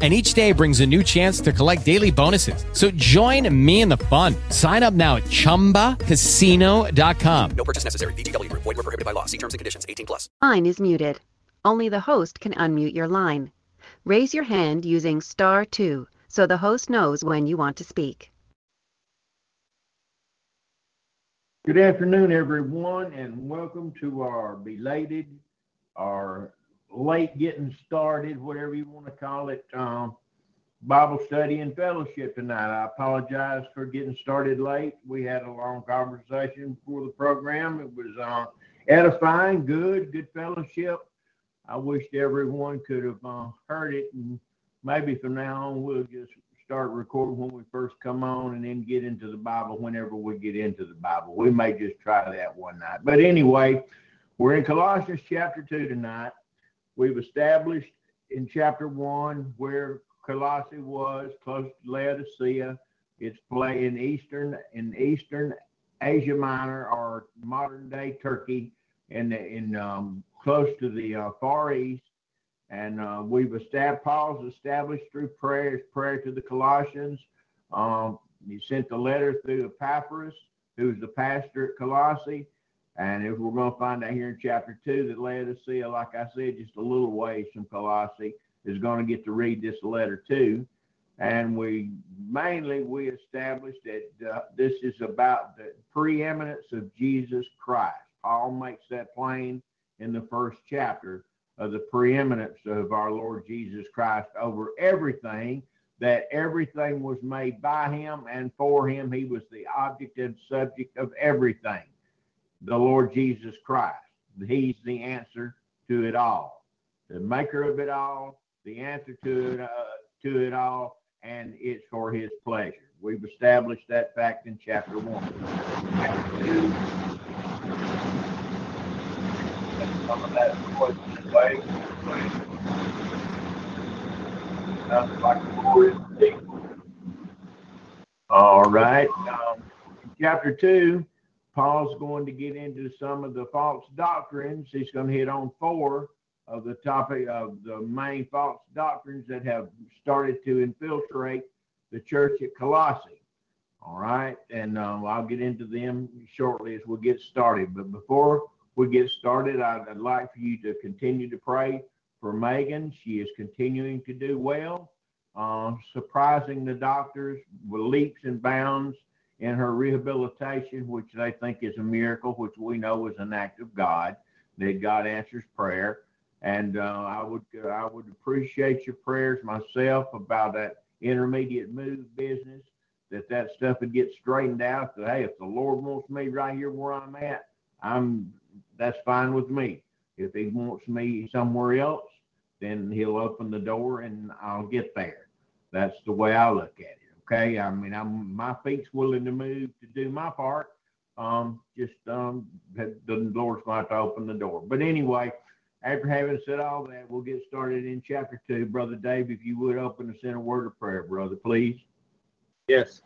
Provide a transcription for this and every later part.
And each day brings a new chance to collect daily bonuses. So join me in the fun. Sign up now at ChumbaCasino.com. No purchase necessary. VGW Group. Void where prohibited by law. See terms and conditions. 18+. Line is muted. Only the host can unmute your line. Raise your hand using *2 so the host knows when you want to speak. Good afternoon, everyone, and welcome to our belated, our late getting started, whatever you want to call it, Bible study and fellowship tonight. I apologize for getting started late. We had a long conversation before the program. It was edifying, good fellowship. I wish everyone could have heard it, and maybe from now on we'll just start recording when we first come on and then get into the Bible whenever we get into the Bible. We may just try that one night. But anyway, we're in Colossians chapter 2 tonight. We've established in chapter 1 where Colossae was, close to Laodicea. It's play in Eastern Asia Minor, or modern-day Turkey, and in close to the Far East. And Paul's established through prayer to the Colossians. He sent the letter through Epaphras, who was the pastor at Colossae. And if we're going to find out here in chapter 2 that Laodicea, like I said, just a little ways from Colossae, is going to get to read this letter too. And we established that this is about the preeminence of Jesus Christ. Paul makes that plain in the first chapter, of the preeminence of our Lord Jesus Christ over everything, that everything was made by him and for him. He was the object and subject of everything, the Lord Jesus Christ. He's the answer to it all, the maker of it all, the answer to it all, and it's for his pleasure. We've established that fact in chapter 1. Chapter 2. Some of that voice and waves and nothing like the Lord is the people. All right. In chapter 2, Paul's going to get into some of the false doctrines. He's going to hit on 4 of the topic of the main false doctrines that have started to infiltrate the church at Colossae. All right, and I'll get into them shortly as we get started. But before we get started, I'd like for you to continue to pray for Megan. She is continuing to do well, surprising the doctors with leaps and bounds in her rehabilitation, which they think is a miracle, which we know is an act of God, that God answers prayer. And I would appreciate your prayers myself about that intermediate move business, that stuff would get straightened out. That, hey, if the Lord wants me right here where I'm at, that's fine with me. If he wants me somewhere else, then he'll open the door and I'll get there. That's the way I look at it, okay? I mean, my feet's willing to move to do my part. The Lord's going to open the door. But anyway, after having said all that, we'll get started in chapter 2. Brother Dave, if you would open us in a word of prayer, brother, please. Yes.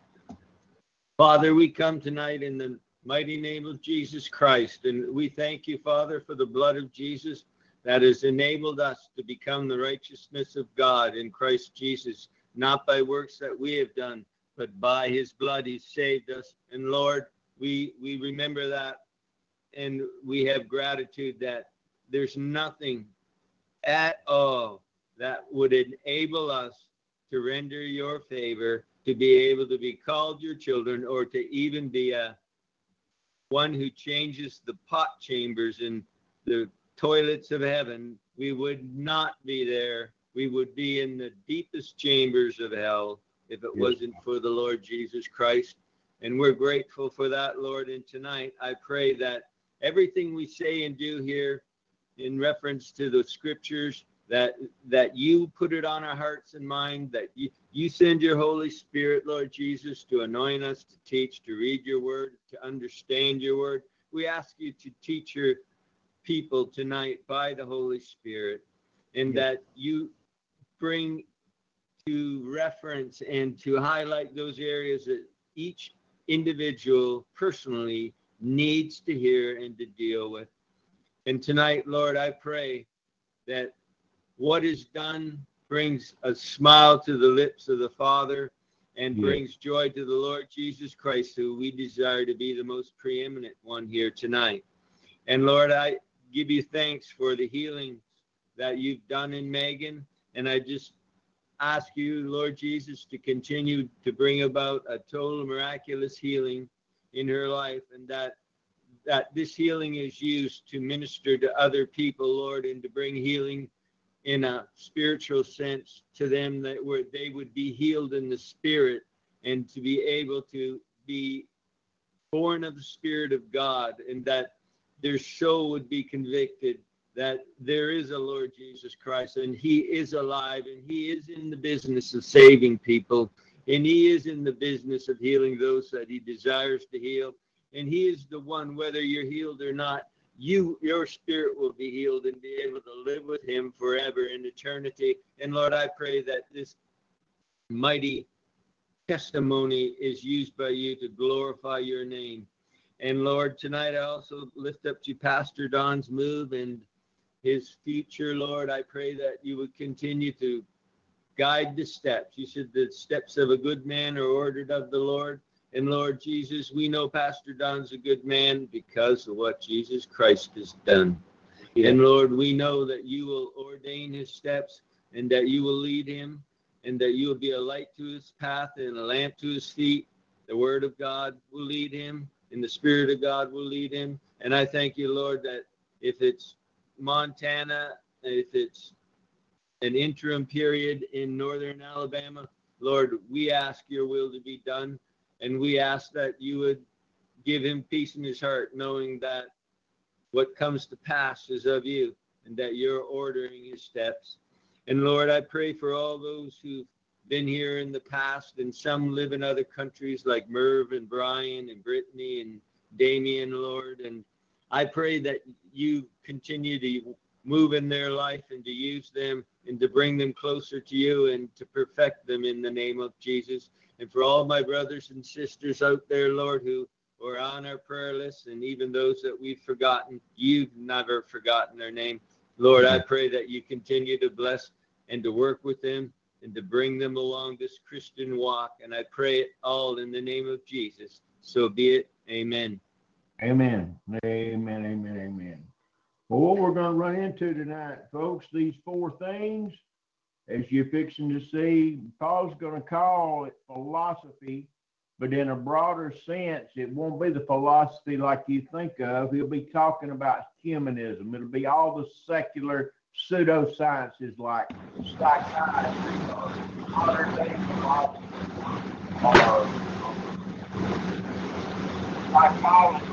Father, we come tonight in the mighty name of Jesus Christ, and we thank you, Father, for the blood of Jesus that has enabled us to become the righteousness of God in Christ Jesus, not by works that we have done, but by his blood he saved us. And Lord, we remember that, and we have gratitude that there's nothing at all that would enable us to render your favor, to be able to be called your children, or to even be one who changes the pot chambers in the toilets of heaven. We would not be there. We would be in the deepest chambers of hell if it wasn't for the Lord Jesus Christ. And we're grateful for that, Lord. And tonight I pray that everything we say and do here in reference to the scriptures, that you put it on our hearts and mind, that you send your Holy Spirit, Lord Jesus, to anoint us, to teach, to read your word, to understand your word. We ask you to teach your people tonight by the Holy Spirit, and that you bring to reference and to highlight those areas that each individual personally needs to hear and to deal with. And tonight, Lord, I pray that what is done brings a smile to the lips of the Father and brings joy to the Lord Jesus Christ, who we desire to be the most preeminent one here tonight. And Lord, I give you thanks for the healing that you've done in Megan. And I just ask you, Lord Jesus, to continue to bring about a total miraculous healing in her life, and that this healing is used to minister to other people, Lord, and to bring healing in a spiritual sense to them, that where they would be healed in the spirit and to be able to be born of the Spirit of God, and that their soul would be convicted that there is a Lord Jesus Christ, and he is alive, and he is in the business of saving people, and he is in the business of healing those that he desires to heal. And he is the one, whether you're healed or not, your spirit will be healed and be able to live with him forever in eternity. And Lord, I pray that this mighty testimony is used by you to glorify your name. And Lord, tonight I also lift up to Pastor Don's move and his future, Lord. I pray that you would continue to guide the steps. You said the steps of a good man are ordered of the Lord. And Lord Jesus, we know Pastor Don's a good man because of what Jesus Christ has done. Yeah. And Lord, we know that you will ordain his steps, and that you will lead him, and that you will be a light to his path and a lamp to his feet. The Word of God will lead him, and the Spirit of God will lead him. And I thank you, Lord, that if it's Montana, if it's an interim period in northern Alabama, Lord, we ask your will to be done. And we ask that you would give him peace in his heart, knowing that what comes to pass is of you, and that you're ordering his steps. And Lord, I pray for all those who've been here in the past, and some live in other countries like Merv and Brian and Brittany and Damian, Lord. And I pray that you continue to move in their life and to use them and to bring them closer to you and to perfect them in the name of Jesus. And for all my brothers and sisters out there, Lord, who are on our prayer list, and even those that we've forgotten, you've never forgotten their name. Lord, I pray that you continue to bless and to work with them and to bring them along this Christian walk. And I pray it all in the name of Jesus. So be it. Amen. Amen. Amen. Amen. Amen. Well, what we're going to run into tonight, folks, these four things, as you're fixing to see, Paul's going to call it philosophy, but in a broader sense, it won't be the philosophy like you think of. He'll be talking about humanism. It'll be all the secular pseudosciences like psychiatry or modern-day philosophy or psychology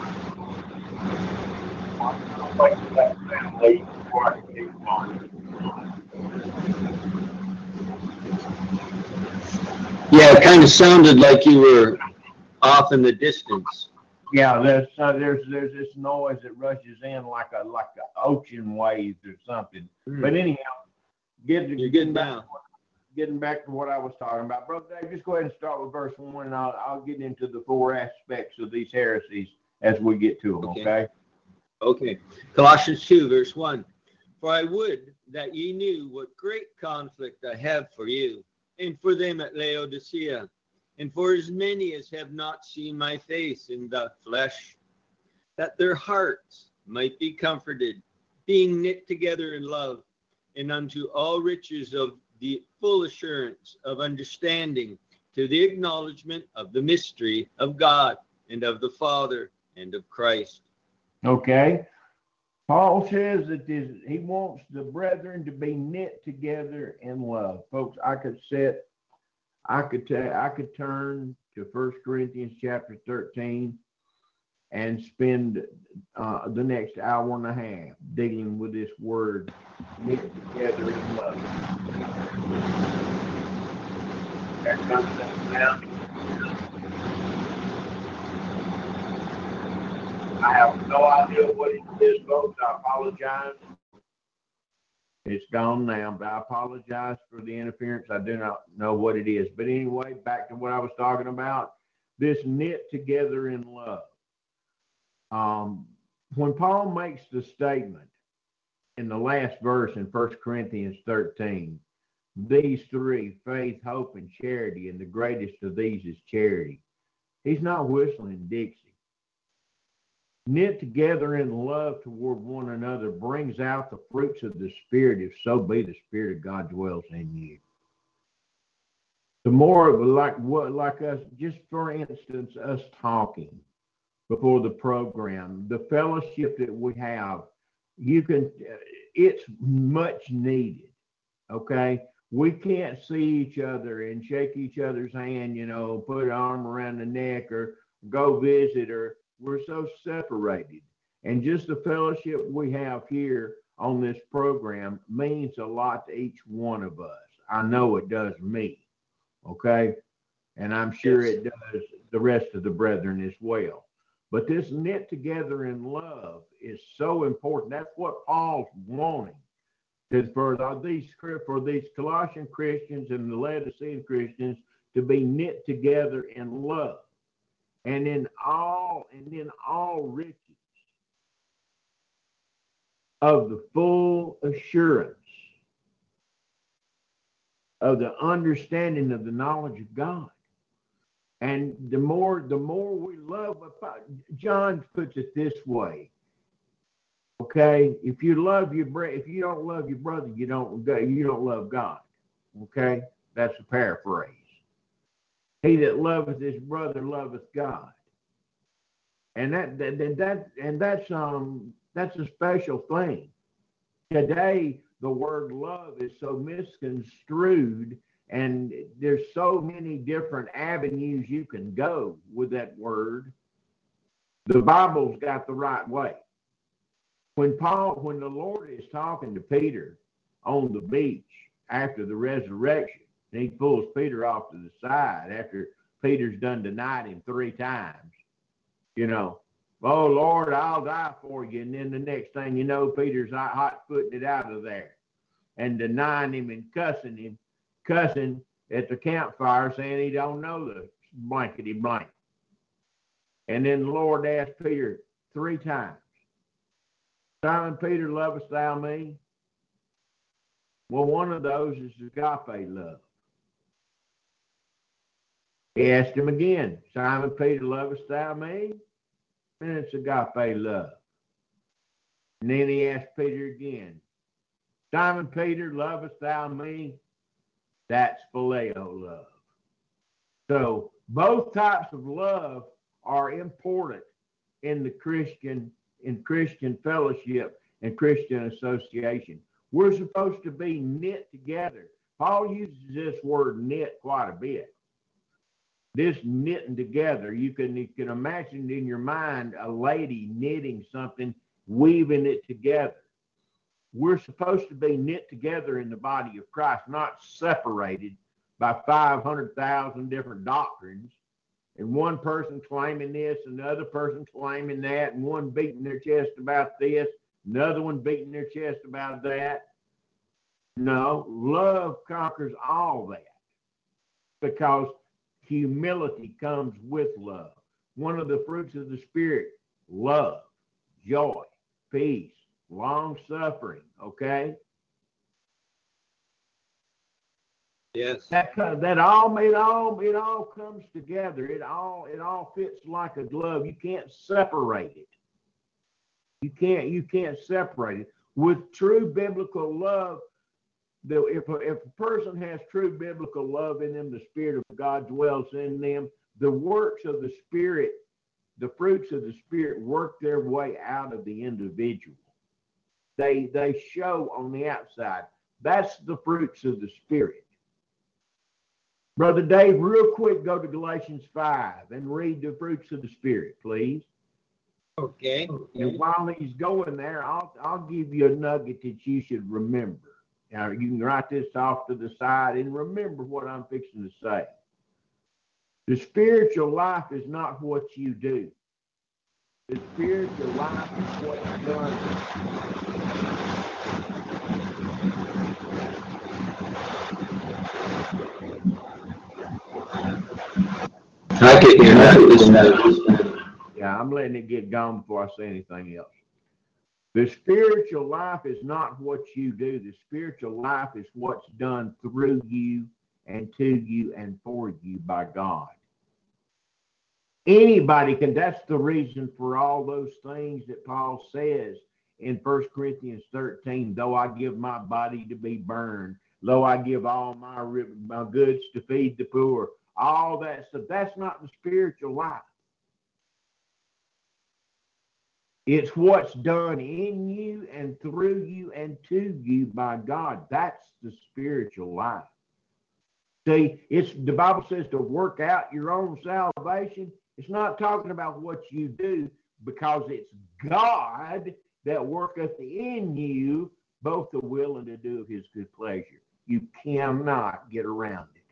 or that family or yeah, it kind of sounded like you were off in the distance. Yeah, there's this noise that rushes in like a ocean waves or something. Mm. But anyhow, getting back to what I was talking about, Brother Dave. Just go ahead and start with verse 1, and I'll get into the four aspects of these heresies as we get to them. Okay. Colossians 2, verse 1. For I would that ye knew what great conflict I have for you, and for them at Laodicea, and for as many as have not seen my face in the flesh, that their hearts might be comforted, being knit together in love, and unto all riches of the full assurance of understanding, to the acknowledgement of the mystery of God, and of the Father, and of Christ. Okay. Paul says that he wants the brethren to be knit together in love. Folks, I could turn to 1 Corinthians chapter 13 and spend the next hour and a half dealing with this word, knit together in love. That comes down. I have no idea what it is, folks. I apologize. It's gone now, but I apologize for the interference. I do not know what it is. But anyway, back to what I was talking about, this knit together in love. When Paul makes the statement in the last verse in 1 Corinthians 13, these three, faith, hope, and charity, and the greatest of these is charity. He's not whistling Dixie. Knit together in love toward one another brings out the fruits of the Spirit, if so be the Spirit of God dwells in you. The more of like us, just for instance, us talking before the program, the fellowship that we have, it's much needed. Okay, we can't see each other and shake each other's hand, put an arm around the neck or go visit or. We're so separated, and just the fellowship we have here on this program means a lot to each one of us. I know it does me, okay? And I'm sure it does the rest of the brethren as well. But this knit together in love is so important. That's what Paul's wanting for these Colossian Christians and the Laodicean Christians to be knit together in love. And in all riches of the full assurance of the understanding of the knowledge of God. And the more we love, John puts it this way. Okay, if you don't love your brother, you don't love God. Okay, that's a paraphrase. He that loveth his brother loveth God, and that's a special thing. Today, the word love is so misconstrued, and there's so many different avenues you can go with that word. The Bible's got the right way. When the Lord is talking to Peter on the beach after the resurrection, and he pulls Peter off to the side after Peter's done denied him three times. Oh, Lord, I'll die for you. And then the next thing you know, Peter's hot-footing it out of there and denying him and cussing at the campfire, saying he don't know the blankety blank. And then the Lord asked Peter three times, Simon Peter, lovest thou me? Well, one of those is agape love. He asked him again, Simon Peter, lovest thou me? And it's agape love. And then he asked Peter again, Simon Peter, lovest thou me? That's phileo love. So both types of love are important in the Christian, in Christian fellowship and Christian association. We're supposed to be knit together. Paul uses this word knit quite a bit. This knitting together, you can imagine in your mind a lady knitting something, weaving it together. We're supposed to be knit together in the body of Christ, not separated by 500,000 different doctrines, and one person claiming this, another person claiming that, and one beating their chest about this, another one beating their chest about that. No, love conquers all that, because humility comes with love. One of the fruits of the Spirit, love, joy, peace, long-suffering, okay? Yes. That all comes together. It all fits like a glove. You can't separate it. You can't separate it. With true biblical love, if a person has true biblical love in them, the Spirit of God dwells in them. The works of the Spirit, the fruits of the Spirit work their way out of the individual. They show on the outside. That's the fruits of the Spirit. Brother Dave, real quick, go to Galatians 5 and read the fruits of the Spirit, please. Okay. And while he's going there, I'll give you a nugget that you should remember. Now, you can write this off to the side and remember what I'm fixing to say. The spiritual life is not what you do. The spirit derives what done. I can hear that. Yeah, I'm letting it get gone before I say anything else. The spiritual life is not what you do. The spiritual life is what's done through you and to you and for you by God. Anybody can. That's the reason for all those things that Paul says in 1 Corinthians 13. Though I give my body to be burned, though I give all my goods to feed the poor, all that stuff, that's not the spiritual life. It's what's done in you and through you and to you by God. That's the spiritual life. See, it's the Bible says to work out your own salvation. It's not talking about what you do, because it's God that worketh in you both the will and the do of his good pleasure. You cannot get around it.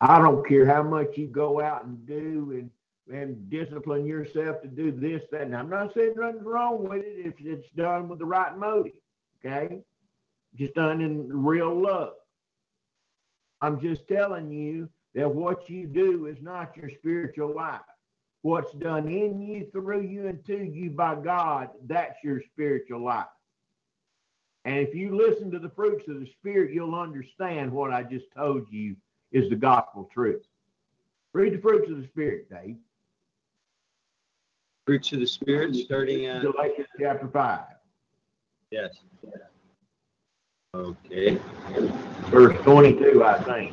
I don't care how much you go out and do and discipline yourself to do this, that, and I'm not saying nothing's wrong with it if it's done with the right motive, okay? Just done in real love. I'm just telling you that what you do is not your spiritual life. What's done in you, through you, and to you by God, that's your spiritual life. And if you listen to the fruits of the Spirit, you'll understand what I just told you is the gospel truth. Read the fruits of the Spirit, Dave. Fruits of the Spirit, starting at Galatians chapter 5. Yes. Okay. Verse 22, I think.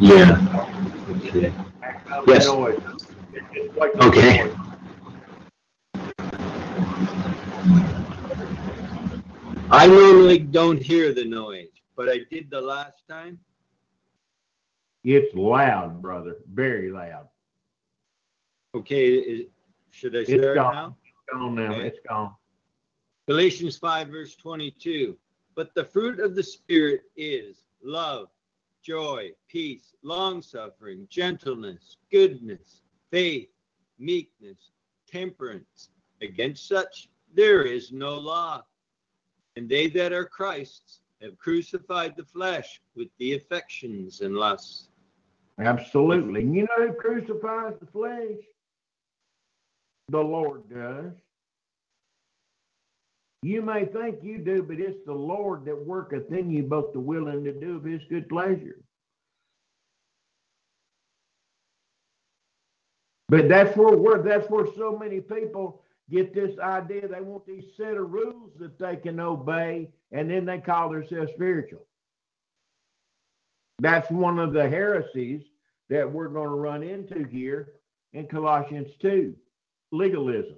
Yeah. Okay. Yes. Okay. I normally don't hear the noise, but I did the last time. It's loud, brother. Very loud. Okay. Should I share it now? It's gone now. Okay. It's gone. Galatians 5, verse 22. But the fruit of the Spirit is love, joy, peace, long-suffering, gentleness, goodness, faith, meekness, temperance. Against such there is no law. And they that are Christ's have crucified the flesh with the affections and lusts. Absolutely. You know who crucifies the flesh? The Lord does. You may think you do, but it's the Lord that worketh in you both the will and the do of his good pleasure. But that's where so many people get this idea. They want these set of rules that they can obey, and then they call themselves spiritual. That's one of the heresies that we're going to run into here in Colossians 2, legalism.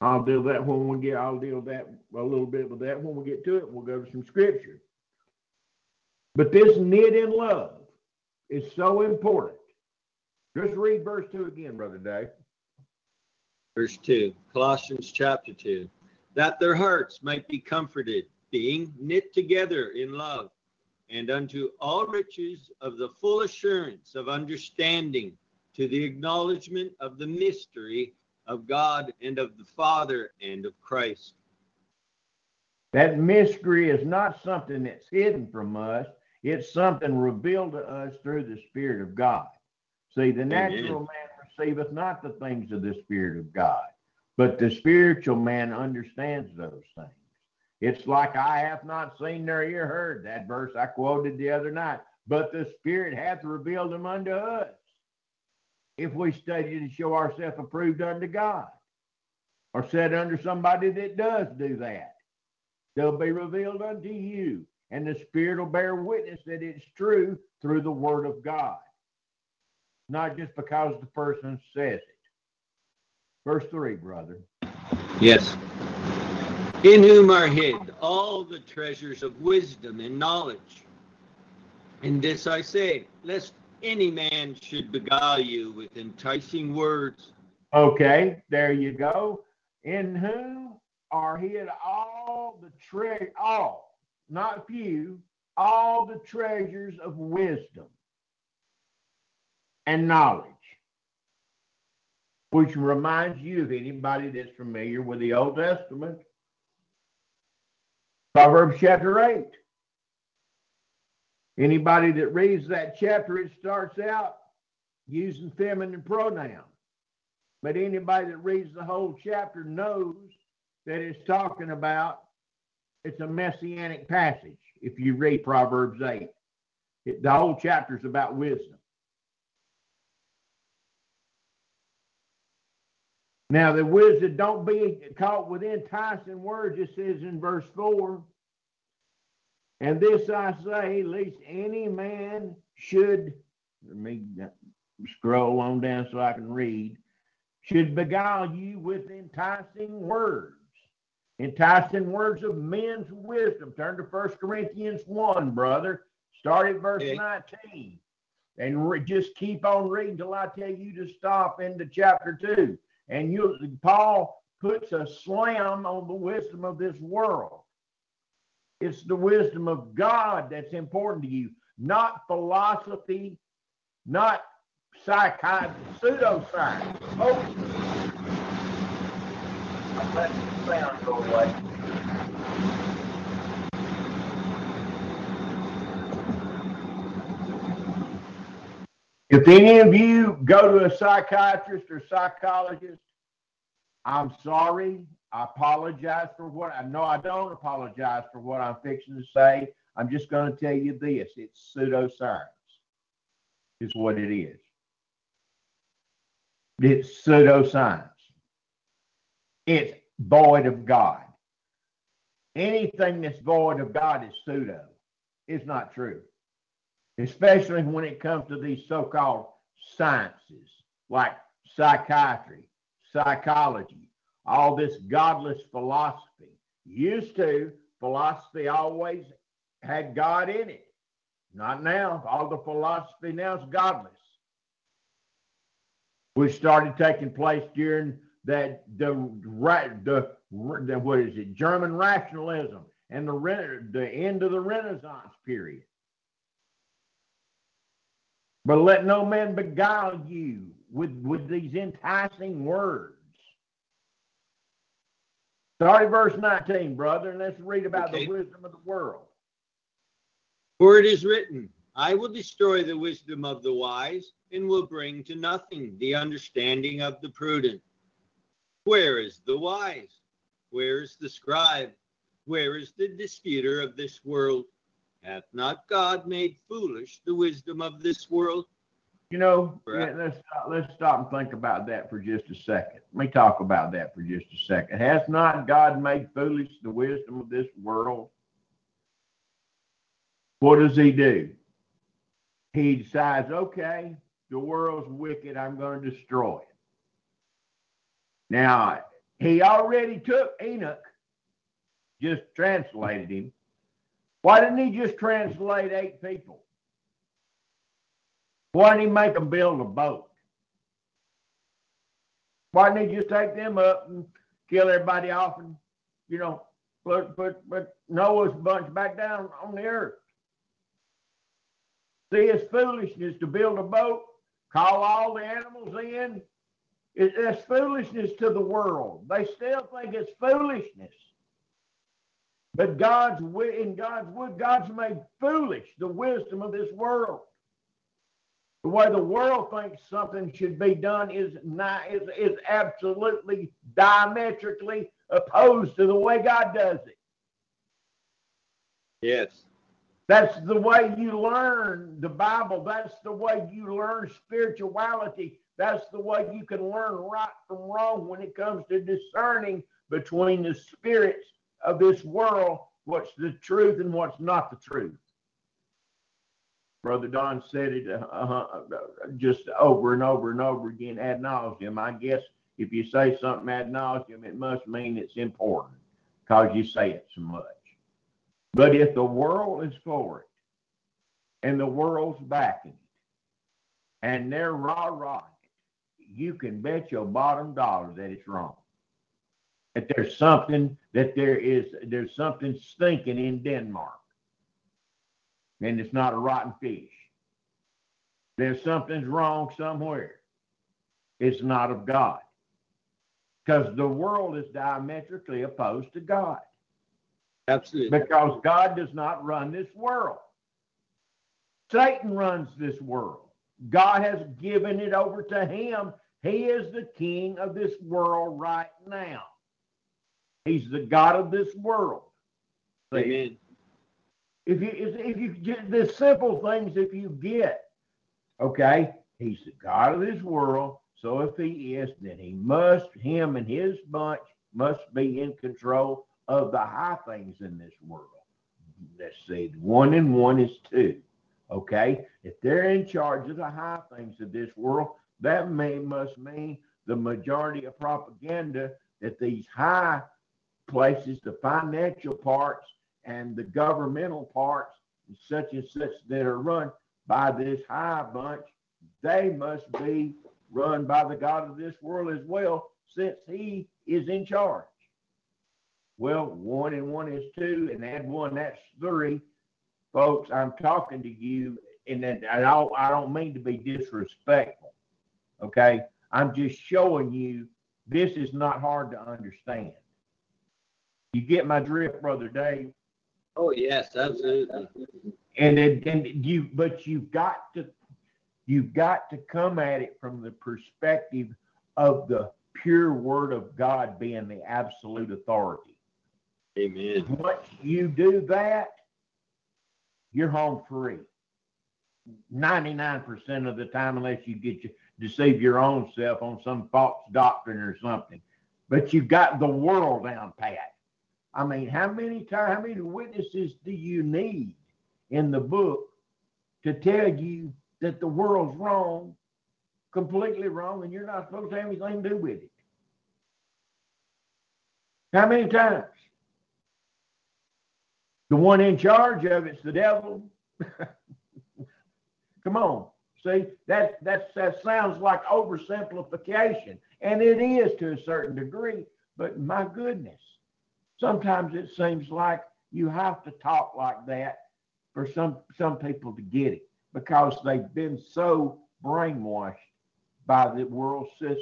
I'll deal that a little bit with that when we get to it. We'll go to some scripture. But this knit in love is so important. Just read verse 2 again, Brother Dave. Verse 2, Colossians chapter 2. That their hearts might be comforted, being knit together in love, and unto all riches of the full assurance of understanding, to the acknowledgement of the mystery of God and of the Father and of Christ. That mystery is not something that's hidden from us. It's something revealed to us through the Spirit of God. See, the natural man receiveth not the things of the Spirit of God, but the spiritual man understands those things. It's like I have not seen nor ear heard, that verse I quoted the other night, but the Spirit hath revealed them unto us, if we study to show ourselves approved unto God, or set under somebody that does do that, they'll be revealed unto you, and the Spirit will bear witness that it's true through the Word of God, not just because the person says it. Verse 3, brother. Yes. In whom are hid all the treasures of wisdom and knowledge. And this I say, lest any man should beguile you with enticing words. Okay, there you go. In whom are hid all the not few, all the treasures of wisdom and knowledge. which reminds you, if anybody that's familiar with the Old Testament, Proverbs chapter 8. Anybody that reads that chapter, it starts out using feminine pronouns. But anybody that reads the whole chapter knows that it's talking about, it's a messianic passage. If you read Proverbs 8, the whole chapter is about wisdom. Now, the wisdom, don't be caught with enticing words, it says in verse 4. And this I say, lest any man should, let me scroll on down so I can read, should beguile you with enticing words. Enticing words of men's wisdom. Turn to 1 Corinthians 1, brother. Start at verse 19. And just keep on reading till I tell you to stop into chapter 2. And Paul puts a slam on the wisdom of this world. It's the wisdom of God that's important to you. Not philosophy, not psychiatry, pseudoscience. I'm letting the sound go away. If any of you go to a psychiatrist or psychologist, I'm sorry. I apologize for what I know. I don't apologize for what I'm fixing to say. I'm just going to tell you this. It's pseudoscience is what it is. It's pseudoscience. It's void of God. Anything that's void of God is pseudo. It's not true. Especially when it comes to these so-called sciences like psychiatry, psychology, all this godless philosophy. Used to, philosophy always had God in it. Not now. All the philosophy now is godless, which started taking place during the German rationalism and the end of the Renaissance period. But let no man beguile you with these enticing words. Start at verse 19, brother, and let's read about the wisdom of the world. For it is written, I will destroy the wisdom of the wise and will bring to nothing the understanding of the prudent. Where is the wise? Where is the scribe? Where is the disputer of this world? Hath not God made foolish the wisdom of this world? You know, let's stop and think about that for just a second. Let me talk about that for just a second. Has not God made foolish the wisdom of this world? What does he do? He decides, okay, the world's wicked. I'm going to destroy it. Now, he already took Enoch, just translated him. Why didn't he just translate 8 people? Why didn't he make them build a boat? Why didn't he just take them up and kill everybody off and, you know, put Noah's bunch back down on the earth? See, it's foolishness to build a boat, call all the animals in. It's foolishness to the world. They still think it's foolishness. But God's made foolish the wisdom of this world. The way the world thinks something should be done is absolutely diametrically opposed to the way God does it. Yes. That's the way you learn the Bible. That's the way you learn spirituality. That's the way you can learn right from wrong when it comes to discerning between the spirits of this world, what's the truth and what's not the truth. Brother Don said it just over and over and over again, ad nauseum. I guess if you say something ad nauseum, it must mean it's important because you say it so much. But if the world is for it and the world's backing it and they're rah-rah, you can bet your bottom dollar that it's wrong. That there's something there's something stinking in Denmark. And it's not a rotten fish. There's something's wrong somewhere. It's not of God. because the world is diametrically opposed to God. Absolutely. Because God does not run this world. Satan runs this world. God has given it over to him. He is the king of this world right now. He's the God of this world. See? Amen. If you get the simple things, if you get, okay, he's the God of this world. So if he is, then he must, him and his bunch must be in control of the high things in this world. Let's see, 1 and 1 is 2. Okay, if they're in charge of the high things of this world, that must mean the majority of propaganda that these high places, the financial parts and the governmental parts, and such that are run by this high bunch, they must be run by the God of this world as well, since he is in charge. Well, 1 and 1 is 2, and add 1, that's 3. Folks, I'm talking to you, and I don't mean to be disrespectful, okay? I'm just showing you this is not hard to understand. You get my drift, Brother Dave? Oh, yes, absolutely. But you've got to come at it from the perspective of the pure Word of God being the absolute authority. Amen. Once you do that, you're home free. 99% of the time, unless you deceive your own self on some false doctrine or something. But you've got the world down pat. I mean, how many witnesses do you need in the book to tell you that the world's wrong, completely wrong, and you're not supposed to have anything to do with it? How many times? The one in charge of it's the devil. Come on. See, that sounds like oversimplification, and it is to a certain degree, but my goodness, sometimes it seems like you have to talk like that for some people to get it, because they've been so brainwashed by the world system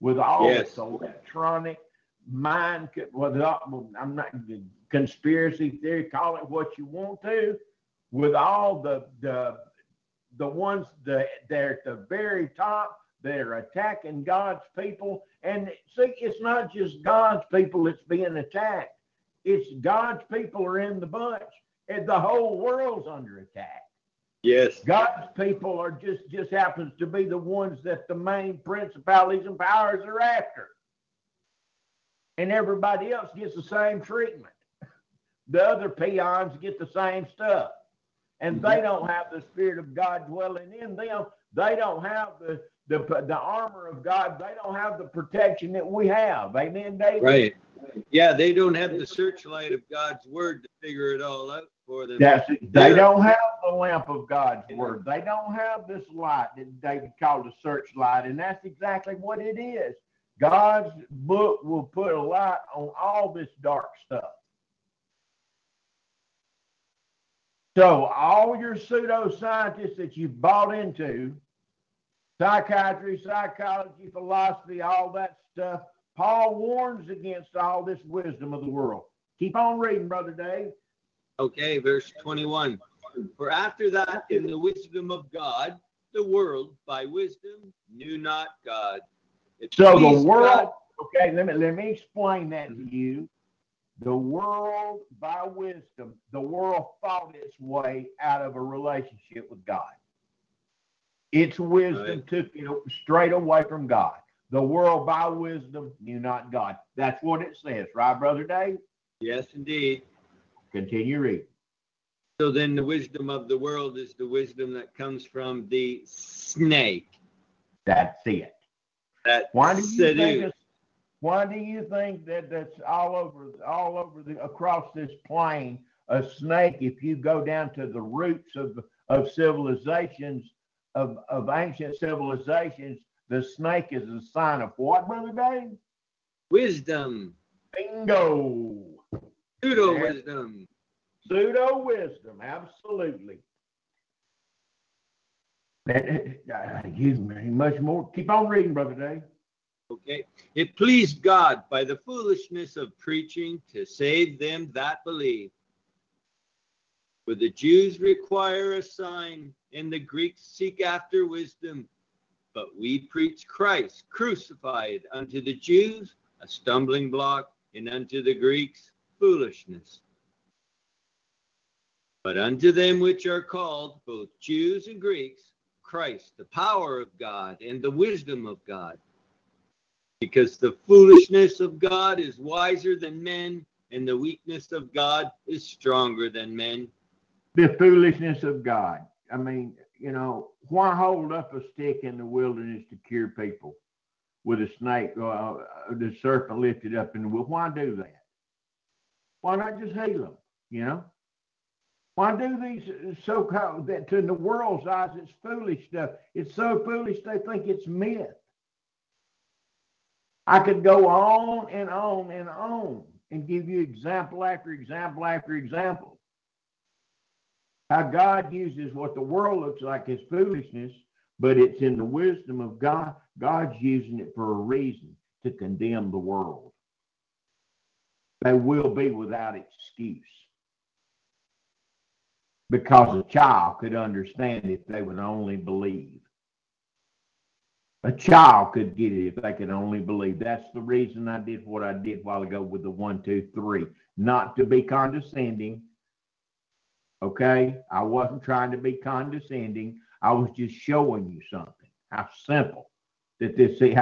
with all this electronic mind. I'm not conspiracy theory, call it what you want to, with all the ones that they're at the very top that are attacking God's people. And see, it's not just God's people that's being attacked. It's God's people are in the bunch, and the whole world's under attack. Yes. God's people are just happens to be the ones that the main principalities and powers are after. And everybody else gets the same treatment. The other peons get the same stuff. And they don't have the Spirit of God dwelling in them. They don't have the armor of God. They don't have the protection that we have. Amen, David? Right. Yeah, they don't have the searchlight of God's Word to figure it all out for them. They don't have the lamp of God's Word. They don't have this light that David called a searchlight, and that's exactly what it is. God's book will put a light on all this dark stuff. So all your pseudoscientists that you've bought into, psychiatry, psychology, philosophy, all that stuff, Paul warns against all this wisdom of the world. Keep on reading, Brother Dave. Okay, verse 21. For after that, in the wisdom of God, the world by wisdom knew not God. So the world, okay, let me explain that to you. The world by wisdom, the world fought its way out of a relationship with God. Its wisdom took it straight away from God. The world by wisdom knew not God. That's what it says, right, Brother Dave? Yes, indeed. Continue reading. So then the wisdom of the world is the wisdom that comes from the snake. That's it. Why do you think that that's across this plain, a snake, if you go down to the roots of civilizations, of ancient civilizations, the snake is a sign of what, Brother Dave? Wisdom. Bingo. Pseudo-wisdom. Pseudo-wisdom, absolutely. Much more. Keep on reading, Brother Dave. Okay, it pleased God by the foolishness of preaching to save them that believe. For the Jews require a sign, and the Greeks seek after wisdom. But we preach Christ crucified, unto the Jews a stumbling block, and unto the Greeks foolishness. But unto them which are called, both Jews and Greeks, Christ, the power of God and the wisdom of God. Because the foolishness of God is wiser than men, and the weakness of God is stronger than men. The foolishness of God. I mean, you know, why hold up a stick in the wilderness to cure people with a snake, the serpent lifted up in the wilderness? Why do that? Why not just heal them, you know? Why do these so-called, that to the world's eyes, it's foolish stuff. It's so foolish they think it's myth. I could go on and on and on and give you example after example after example. How God uses what the world looks like as foolishness, but it's in the wisdom of God. God's using it for a reason, to condemn the world. They will be without excuse. Because a child could understand if they would only believe. A child could get it if they could only believe. That's the reason I did what I did a while ago with the 1, 2, 3. Not to be condescending. Okay? I wasn't trying to be condescending. I was just showing you something. How simple that this is.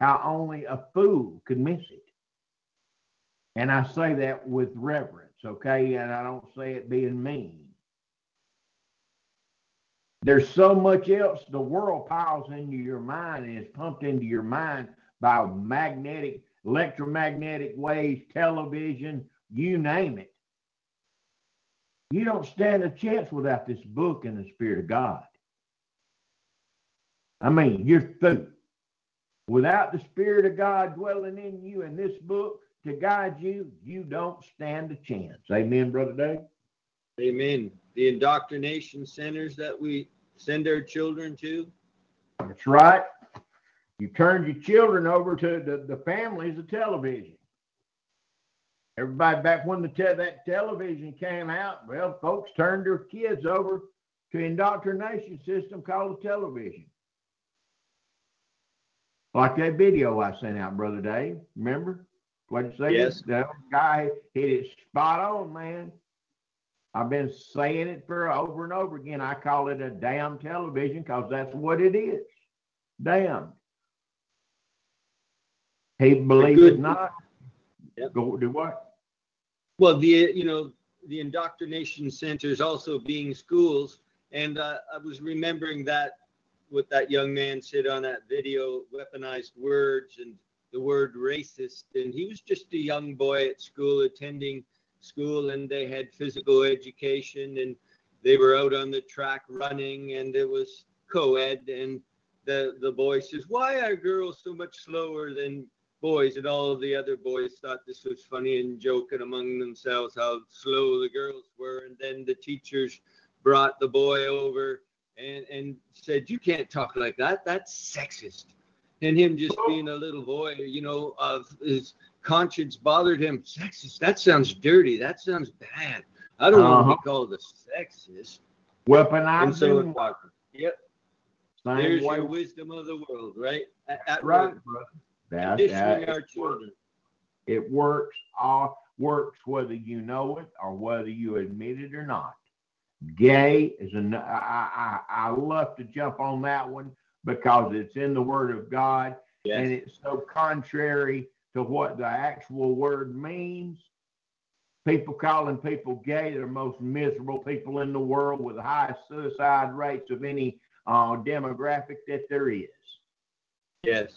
How only a fool could miss it. And I say that with reverence. Okay? And I don't say it being mean. There's so much else the world piles into your mind and is pumped into your mind by magnetic, electromagnetic waves, television, you name it. You don't stand a chance without this book and the Spirit of God. I mean, you're through. Without the Spirit of God dwelling in you and this book to guide you, you don't stand a chance. Amen, Brother Dave? Amen. The indoctrination centers that we send our children to. That's right. You turned your children over to the families of television. Everybody, back when that television came out, well, folks turned their kids over to an indoctrination system called the television. Like that video I sent out, Brother Dave. Remember? What did you say? Yes. That guy hit it spot on, man. I've been saying it for over and over again. I call it a damn television because that's what it is. Damn. He believes it not. Yep. Go do what? Well, the indoctrination centers also being schools. And I was remembering that what that young man said on that video, weaponized words and the word racist. And he was just a young boy at school attending school, and they had physical education, and they were out on the track running, and it was co-ed, and the boy says, why are girls so much slower than boys? And all of the other boys thought this was funny and joking among themselves how slow the girls were. And then the teachers brought the boy over and said, you can't talk like that, that's sexist. And him just being a little boy, of his conscience bothered him. Sexist, that sounds dirty, that sounds bad. I don't want to be called a sexist. Weaponized. So, yep. Same There's way. Your wisdom of the world, right? Right. Conditioning our children. It works whether you know it or whether you admit it or not. Gay is I love to jump on that one because it's in the Word of God. Yes. And it's so contrary to what the actual word means. People calling people gay, they're the most miserable people in the world with the highest suicide rates of any demographic that there is. Yes.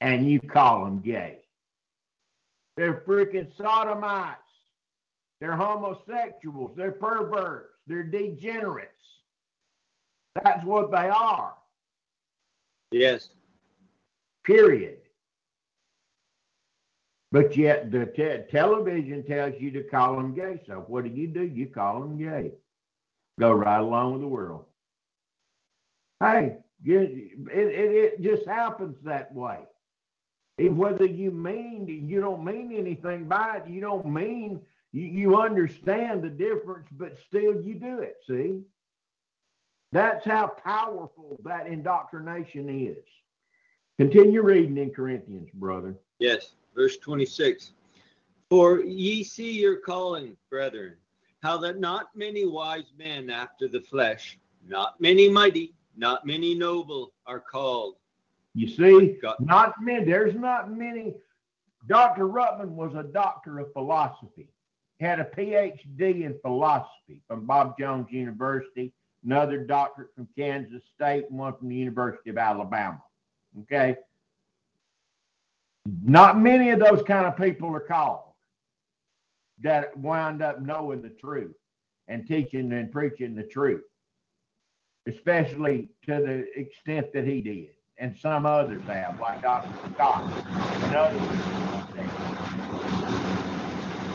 And you call them gay. They're freaking sodomites. They're homosexuals. They're perverts. They're degenerates. That's what they are. Yes. Period. But yet the television tells you to call them gay. So what do? You call them gay. Go right along with the world. Hey, it just happens that way. Whether you mean, you don't mean anything by it. You don't mean, you understand the difference, but still you do it, see? That's how powerful that indoctrination is. Continue reading in Corinthians, brother. Yes, verse 26. For ye see your calling, brethren, how that not many wise men after the flesh, not many mighty, not many noble are called. You see, not many. There's not many. Dr. Ruttman was a doctor of philosophy, had a PhD in philosophy from Bob Jones University, another doctorate from Kansas State, and one from the University of Alabama. Okay? Not many of those kind of people are called that wind up knowing the truth and teaching and preaching the truth, especially to the extent that he did. And some others have, like Dr. Scott and others.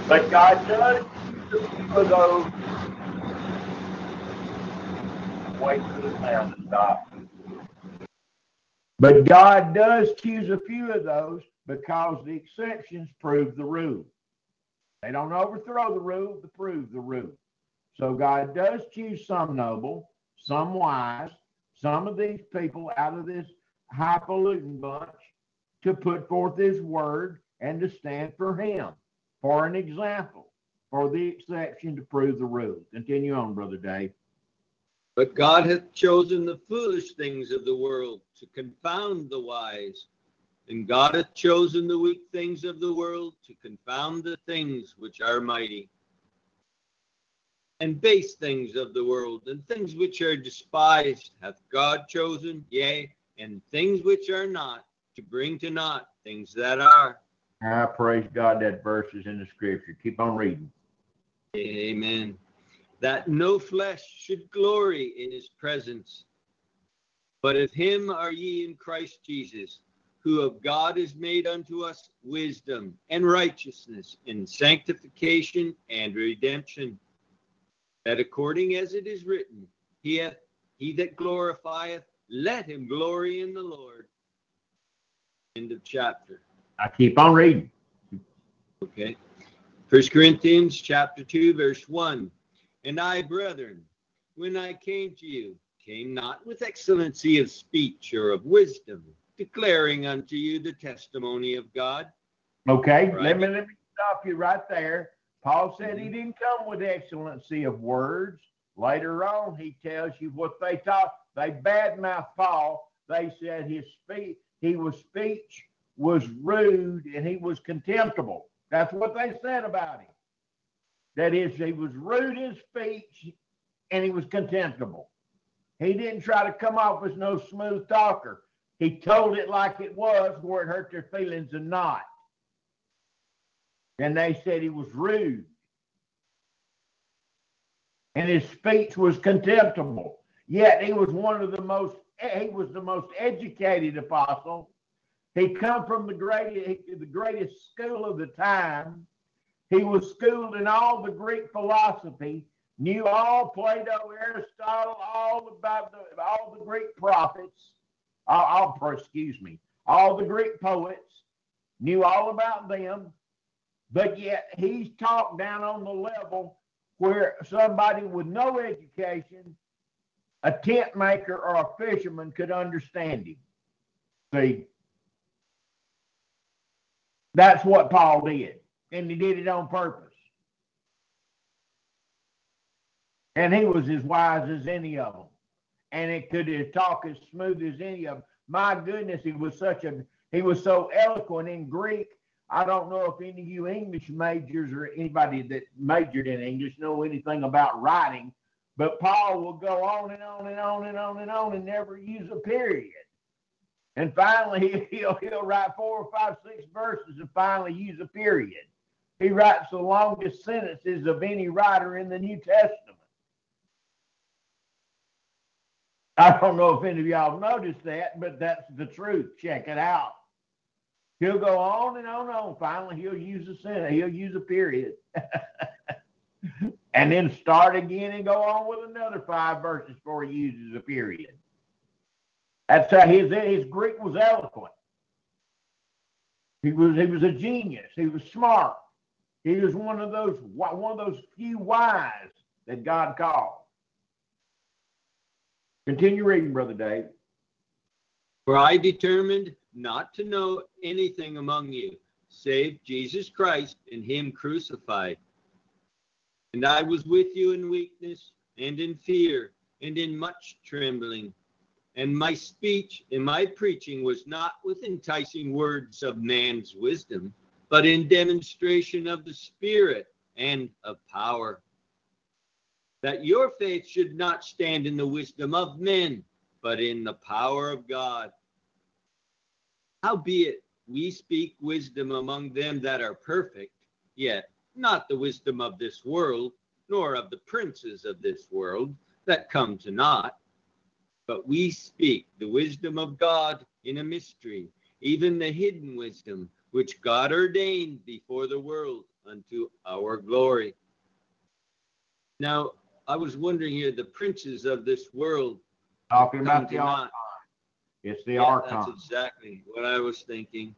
But God does for those. Wait for the sound to stop. But God does choose a few of those because the exceptions prove the rule. They don't overthrow the rule, they prove the rule. So God does choose some noble, some wise, some of these people out of this highfalutin bunch to put forth his word and to stand for him, for an example, for the exception to prove the rule. Continue on, Brother Dave. But God hath chosen the foolish things of the world to confound the wise, and God hath chosen the weak things of the world to confound the things which are mighty, and base things of the world, and things which are despised hath God chosen, yea, and things which are not, to bring to naught things that are. I praise God that verse is in the scripture. Keep on reading. Amen. That no flesh should glory in his presence. But of him are ye in Christ Jesus, who of God is made unto us wisdom and righteousness and sanctification and redemption. That according as it is written, he that glorifieth, let him glory in the Lord. End of chapter. I keep on reading. Okay. 1 Corinthians chapter 2, verse 1. And I, brethren, when I came to you, came not with excellency of speech or of wisdom, declaring unto you the testimony of God. Okay, right. Let me stop you right there. Paul said he didn't come with excellency of words. Later on, he tells you what they taught. They badmouthed Paul. They said his speech was rude and he was contemptible. That's what they said about him. That is, he was rude in speech and he was contemptible. He didn't try to come off as no smooth talker. He told it like it was, where it hurt their feelings and not. And they said he was rude. And his speech was contemptible. Yet he was the most educated apostle. He come from the greatest school of the time. He was schooled in all the Greek philosophy, knew all Plato, Aristotle, all the Greek prophets, all the Greek poets, knew all about them. But yet he's talked down on the level where somebody with no education, a tent maker or a fisherman, could understand him. See, that's what Paul did, and he did it on purpose. And he was as wise as any of them, and he could talk as smooth as any of them. My goodness, he was so eloquent in Greek. I don't know if any of you English majors or anybody that majored in English know anything about writing, but Paul will go on and on and on and on and on and never use a period. And finally, he'll write 4 or 5, 6 verses and finally use a period. He writes the longest sentences of any writer in the New Testament. I don't know if any of y'all noticed that, but that's the truth. Check it out. He'll go on and on and on. Finally, he'll use a sentence. He'll use a period. And then start again and go on with another 5 verses before he uses a period. That's how his Greek was eloquent. He was a genius. He was smart. He was one of those few wise that God called. Continue reading, Brother Dave. For I determined not to know anything among you, save Jesus Christ and him crucified. And I was with you in weakness and in fear and in much trembling. And my speech and my preaching was not with enticing words of man's wisdom, but in demonstration of the Spirit and of power, that your faith should not stand in the wisdom of men, but in the power of God. Howbeit, we speak wisdom among them that are perfect, yet not the wisdom of this world, nor of the princes of this world that come to naught. But we speak the wisdom of God in a mystery, even the hidden wisdom, which God ordained before the world unto our glory. Now, I was wondering here, the princes of this world. Talking about the Archon. It's the Archon. That's exactly what I was thinking.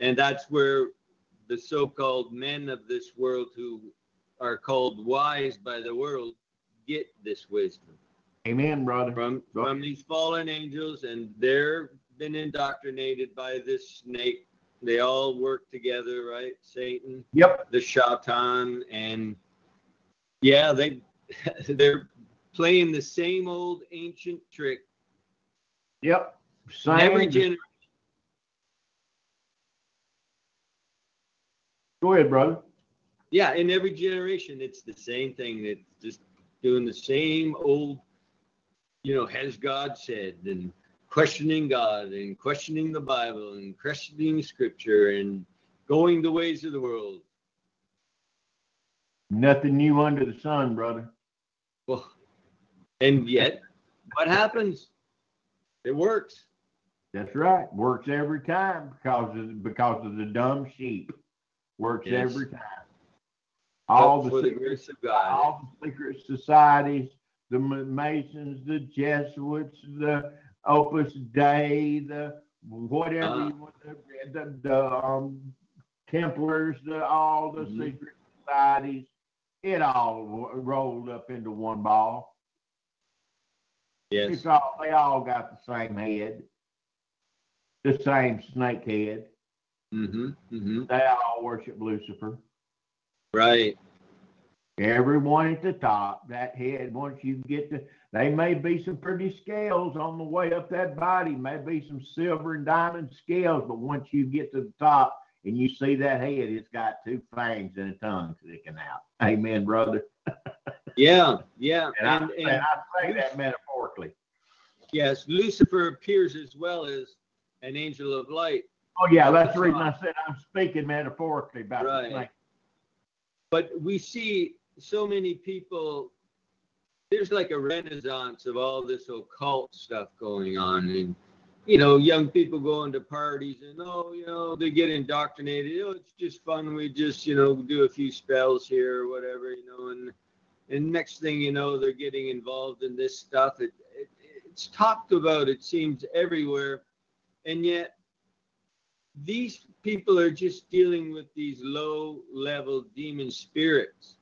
And that's where the so-called men of this world who are called wise by the world get this wisdom. Amen, brother. From these fallen angels, and they're been indoctrinated by this snake. They all work together, right? Satan. Yep. The Shatan, and yeah, they're playing the same old ancient trick. Yep. Same. Every generation. Go ahead, brother. Yeah, in every generation, it's the same thing. It's just doing the same old, has God said, and questioning God and questioning the Bible and questioning Scripture and going the ways of the world. Nothing new under the sun, brother. Well, and yet, what happens? It works. That's right. Works every time because of the dumb sheep. Works every time. All the secret societies, the Masons, the Jesuits, the Opus Dei, Templars, all the secret societies, it all rolled up into one ball. Yes, they all got the same head, the same snake head. They all worship Lucifer. Right. Everyone at the top, that head. Once you get to, they may be some pretty scales on the way up that body, may be some silver and diamond scales, but once you get to the top and you see that head, it's got two fangs and a tongue sticking out. Amen, brother. Yeah. And I say that metaphorically. Yes, Lucifer appears as well as an angel of light. Oh yeah, that's the reason I said I'm speaking metaphorically about the snake. But we see so many people, there's like a renaissance of all this occult stuff going on. And, young people going to parties and, they get indoctrinated. It's just fun. We just, do a few spells here or whatever, and next thing you know, they're getting involved in this stuff. It's talked about, it seems, everywhere. And yet, these people are just dealing with these low-level demon spirits.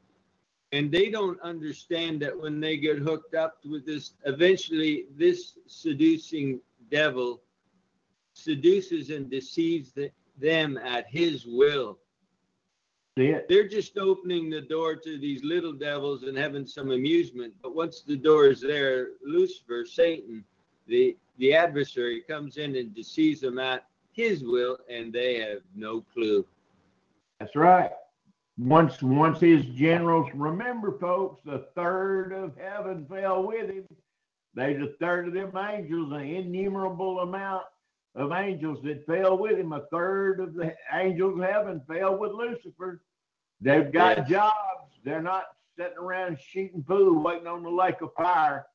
And they don't understand that when they get hooked up with this, eventually this seducing devil seduces and deceives them at his will. Yeah. They're just opening the door to these little devils and having some amusement. But once the door is there, Lucifer, Satan, the adversary, comes in and deceives them at his will, and they have no clue. That's right. Once his generals, remember, folks, the third of heaven fell with him. There's a third of them angels, an innumerable amount of angels that fell with him. A third of the angels of heaven fell with Lucifer. They've got jobs. They're not sitting around shooting pool, waiting on the lake of fire.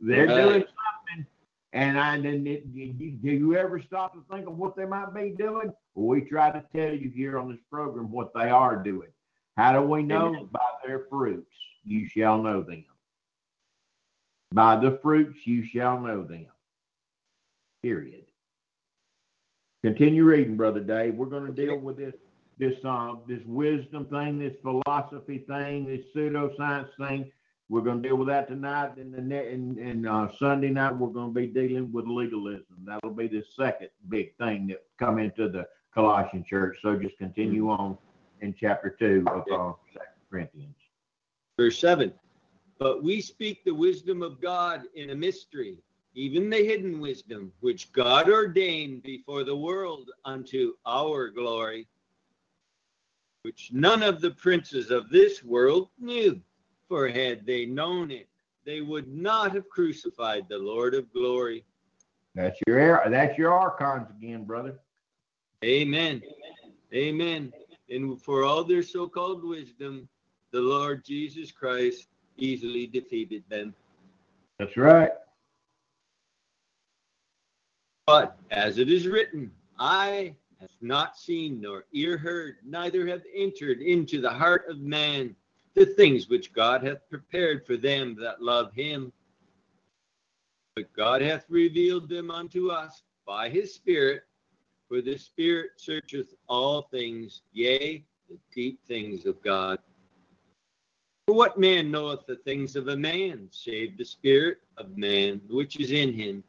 They're doing something. Do you ever stop to think of what they might be doing? Well, we try to tell you here on this program what they are doing. How do we know? Amen. By their fruits, you shall know them. By the fruits, you shall know them. Period. Continue reading, Brother Dave. We're going to deal with this wisdom thing, this philosophy thing, this pseudoscience thing. We're going to deal with that tonight, and Sunday night we're going to be dealing with legalism. That'll be the second big thing that come into the Colossian church. So just continue on in chapter 2 of 2 Corinthians. Verse 7, but we speak the wisdom of God in a mystery, even the hidden wisdom, which God ordained before the world unto our glory, which none of the princes of this world knew. For had they known it, they would not have crucified the Lord of glory. That's your archons again, brother. Amen. Amen. And for all their so-called wisdom, the Lord Jesus Christ easily defeated them. That's right. But as it is written, I have not seen nor ear heard, neither have entered into the heart of man the things which God hath prepared for them that love him. But God hath revealed them unto us by his Spirit, for the Spirit searcheth all things, yea, the deep things of God. For what man knoweth the things of a man, save the Spirit of man which is in him?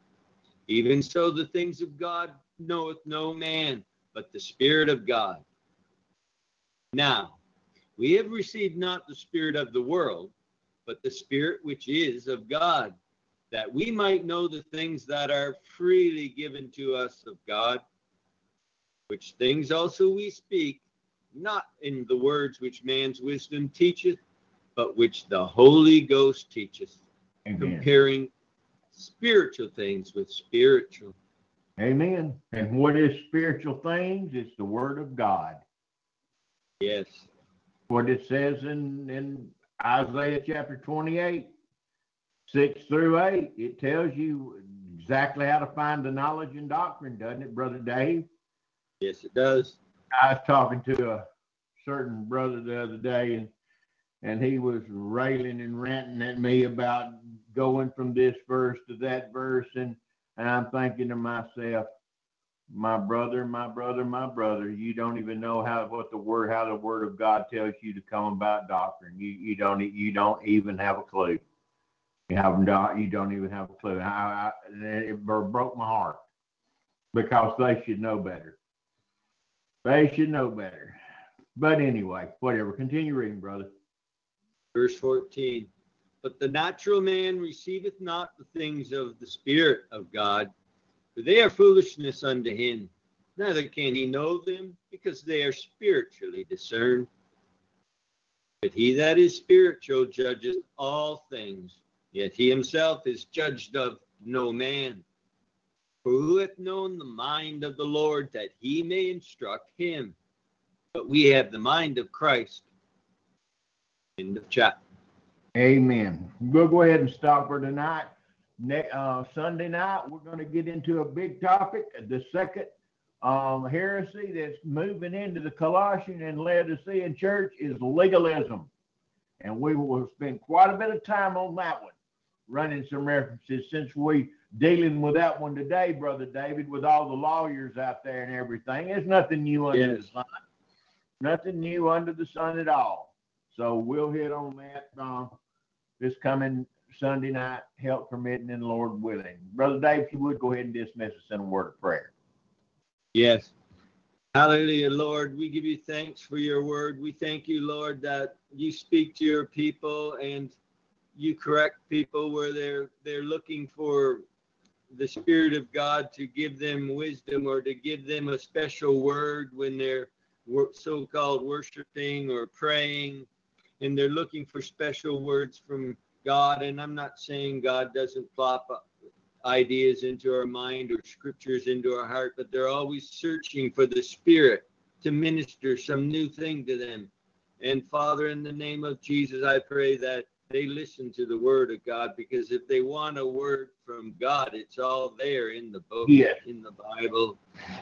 Even so the things of God knoweth no man, but the Spirit of God. Now, we have received not the spirit of the world, but the Spirit which is of God, that we might know the things that are freely given to us of God, which things also we speak, not in the words which man's wisdom teacheth, but which the Holy Ghost teacheth, comparing spiritual things with spiritual. Amen. And what is spiritual things? It's the Word of God. Yes. What it says in Isaiah chapter 28, 6-8, it tells you exactly how to find the knowledge and doctrine, doesn't it, Brother Dave? Yes, it does. I was talking to a certain brother the other day, and he was railing and ranting at me about going from this verse to that verse, and I'm thinking to myself, My brother, you don't even know how the word of God tells you to come about doctrine. You don't even have a clue. You don't even have a clue. It broke my heart because they should know better. But anyway, whatever. Continue reading, brother. Verse 14. But the natural man receiveth not the things of the Spirit of God, for they are foolishness unto him, neither can he know them, because they are spiritually discerned. But he that is spiritual judges all things, yet he himself is judged of no man. For who hath known the mind of the Lord, that he may instruct him? But we have the mind of Christ. End of chapter. Amen. We'll go ahead and stop for tonight. Sunday night, we're going to get into a big topic, the second heresy that's moving into the Colossian and Laodicean church is legalism. And we will spend quite a bit of time on that one, running some references since we're dealing with that one today, Brother David, with all the lawyers out there and everything. There's nothing new under the sun. Nothing new under the sun at all. So we'll hit on that this coming Sunday night, help permitting and Lord willing. Brother Dave, if you would go ahead and dismiss us in a word of prayer. Yes. Hallelujah, Lord. We give you thanks for your word. We thank you, Lord, that you speak to your people and you correct people where they're looking for the Spirit of God to give them wisdom or to give them a special word when they're so-called worshiping or praying, and they're looking for special words from God. And I'm not saying God doesn't plop ideas into our mind or scriptures into our heart, but they're always searching for the Spirit to minister some new thing to them. And Father, in the name of Jesus, I pray that they listen to the Word of God, because if they want a word from God, it's all there in the book, in the Bible.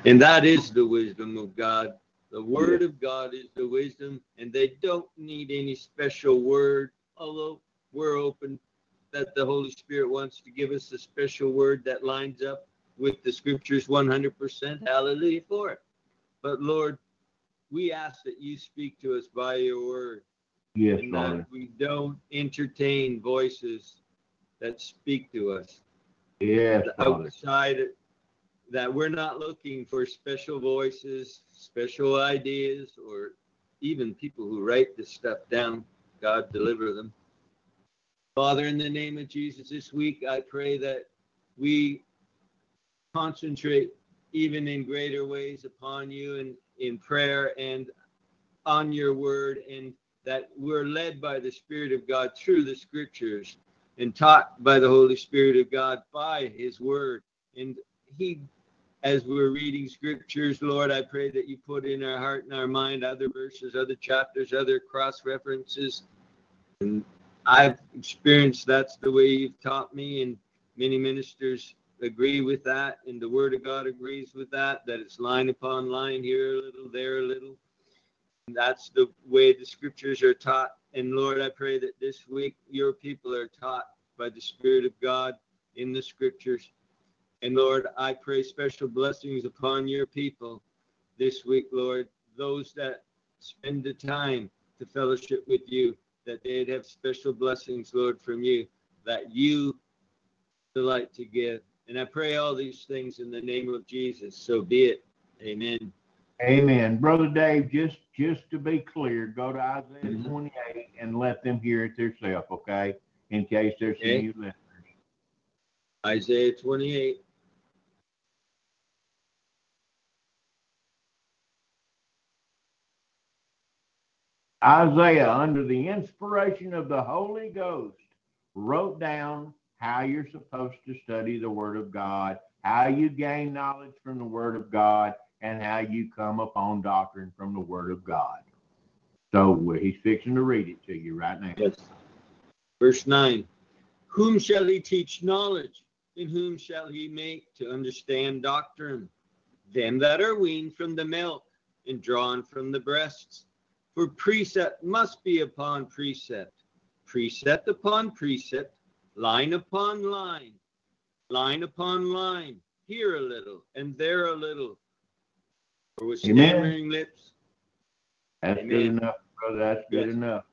And that is the wisdom of God. The Word of God is the wisdom, and they don't need any special word, although we're open that the Holy Spirit wants to give us a special word that lines up with the scriptures 100%. Hallelujah for it. But Lord, we ask that you speak to us by your word. Yes, and Father, that we don't entertain voices that speak to us. Yes, outside, Father, that we're not looking for special voices, special ideas, or even people who write this stuff down. God deliver them. Father, in the name of Jesus, this week I pray that we concentrate even in greater ways upon you and in prayer and on your word, and that we're led by the Spirit of God through the scriptures and taught by the Holy Spirit of God by his word. And he, as we're reading scriptures, Lord, I pray that you put in our heart and our mind other verses, other chapters, other cross-references. And I've experienced that's the way you've taught me, and many ministers agree with that, and the Word of God agrees with that, that it's line upon line, here a little, there a little. And that's the way the Scriptures are taught. And Lord, I pray that this week your people are taught by the Spirit of God in the Scriptures. And Lord, I pray special blessings upon your people this week, Lord, those that spend the time to fellowship with you, that they'd have special blessings, Lord, from you, that you delight to give. And I pray all these things in the name of Jesus. So be it. Amen. Amen. Brother Dave, just to be clear, go to Isaiah 28 and let them hear it themselves, okay? In case there's any listeners. Isaiah 28. Isaiah, under the inspiration of the Holy Ghost, wrote down how you're supposed to study the Word of God, how you gain knowledge from the Word of God, and how you come upon doctrine from the Word of God. So he's fixing to read it to you right now. Yes. Verse 9. Whom shall he teach knowledge? And whom shall he make to understand doctrine? Them that are weaned from the milk and drawn from the breasts. For precept must be upon precept, precept upon precept, line upon line, line upon line, here a little and there a little. Or with stammering lips. That's good enough, brother. That's good enough.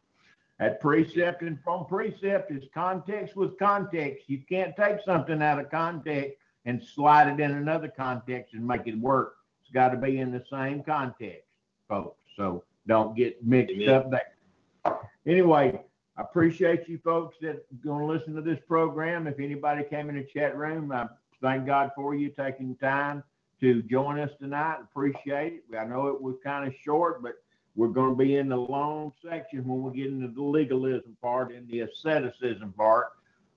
That precept and from precept is context with context. You can't take something out of context and slide it in another context and make it work. It's got to be in the same context, folks. So don't get mixed up there. Anyway, I appreciate you folks that are going to listen to this program. If anybody came in the chat room, I thank God for you taking time to join us tonight. Appreciate it. I know it was kind of short, but we're going to be in the long section when we get into the legalism part and the asceticism part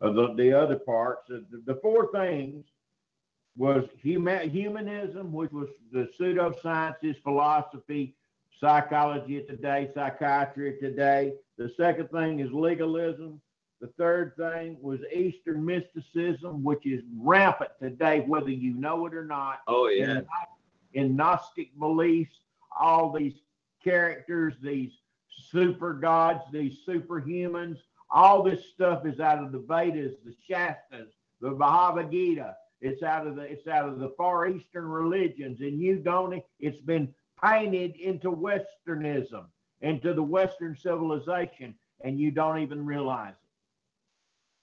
of the other parts. The four things was humanism, which was the pseudosciences, philosophy, psychology today, psychiatry today. The second thing is legalism. The third thing was Eastern mysticism, which is rampant today, whether you know it or not. Oh, yeah. In Gnostic beliefs, all these characters, these super gods, these superhumans, all this stuff is out of the Vedas, the Shastras, the Bhagavad Gita. It's out of the Far Eastern religions, and you don't. It's been painted into Westernism, into the Western civilization, and you don't even realize it.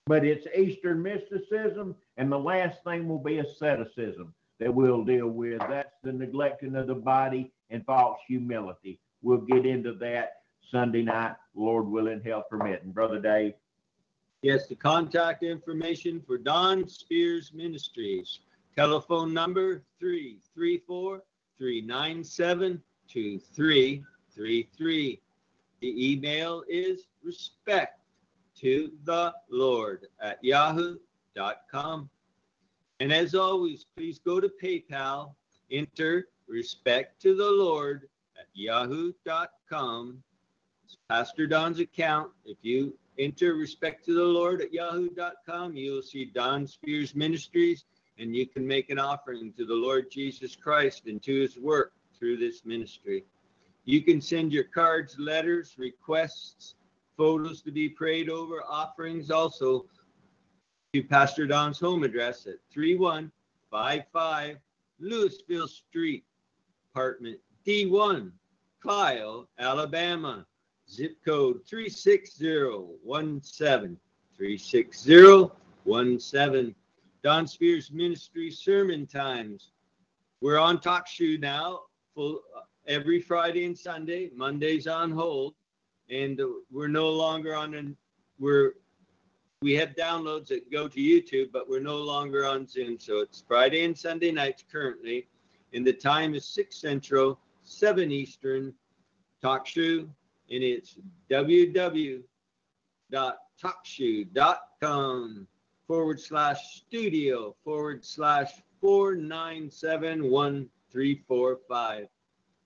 But it's Eastern mysticism, and the last thing will be asceticism that we'll deal with. That's the neglecting of the body and false humility. We'll get into that Sunday night, Lord willing, hell permitting. Brother Dave. Yes, the contact information for Don Spears Ministries. Telephone number 334-397-2333. The email is respect2thelord@yahoo.com. And as always, please go to PayPal, enter respect2thelord@yahoo.com. It's Pastor Don's account. If you enter respect2thelord@yahoo.com, you'll see Don Spears Ministries, and you can make an offering to the Lord Jesus Christ and to his work through this ministry. You can send your cards, letters, requests, photos to be prayed over, offerings also to Pastor Don's home address at 31 55 Louisville Street, apartment D1, Kyle, Alabama, zip code 36017, 36017. Don Spears Ministry sermon times. We're on TalkShoe now, full every Friday and Sunday. Monday's on hold, and we're no longer on. We have downloads that go to YouTube, but we're no longer on Zoom. So it's Friday and Sunday nights currently, and the time is 6 Central, 7 Eastern. TalkShoe, and it's www.talkshoe.com /studio /4971345.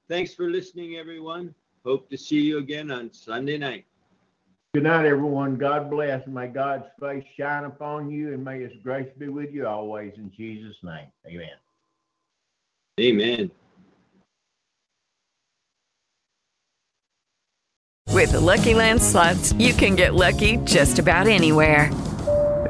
Thanks for listening, everyone. Hope to see you again on Sunday night. Good night, everyone. God bless. May God's face shine upon you, and may His grace be with you always. In Jesus' name, amen. Amen. With the Lucky Land Slots, you can get lucky just about anywhere.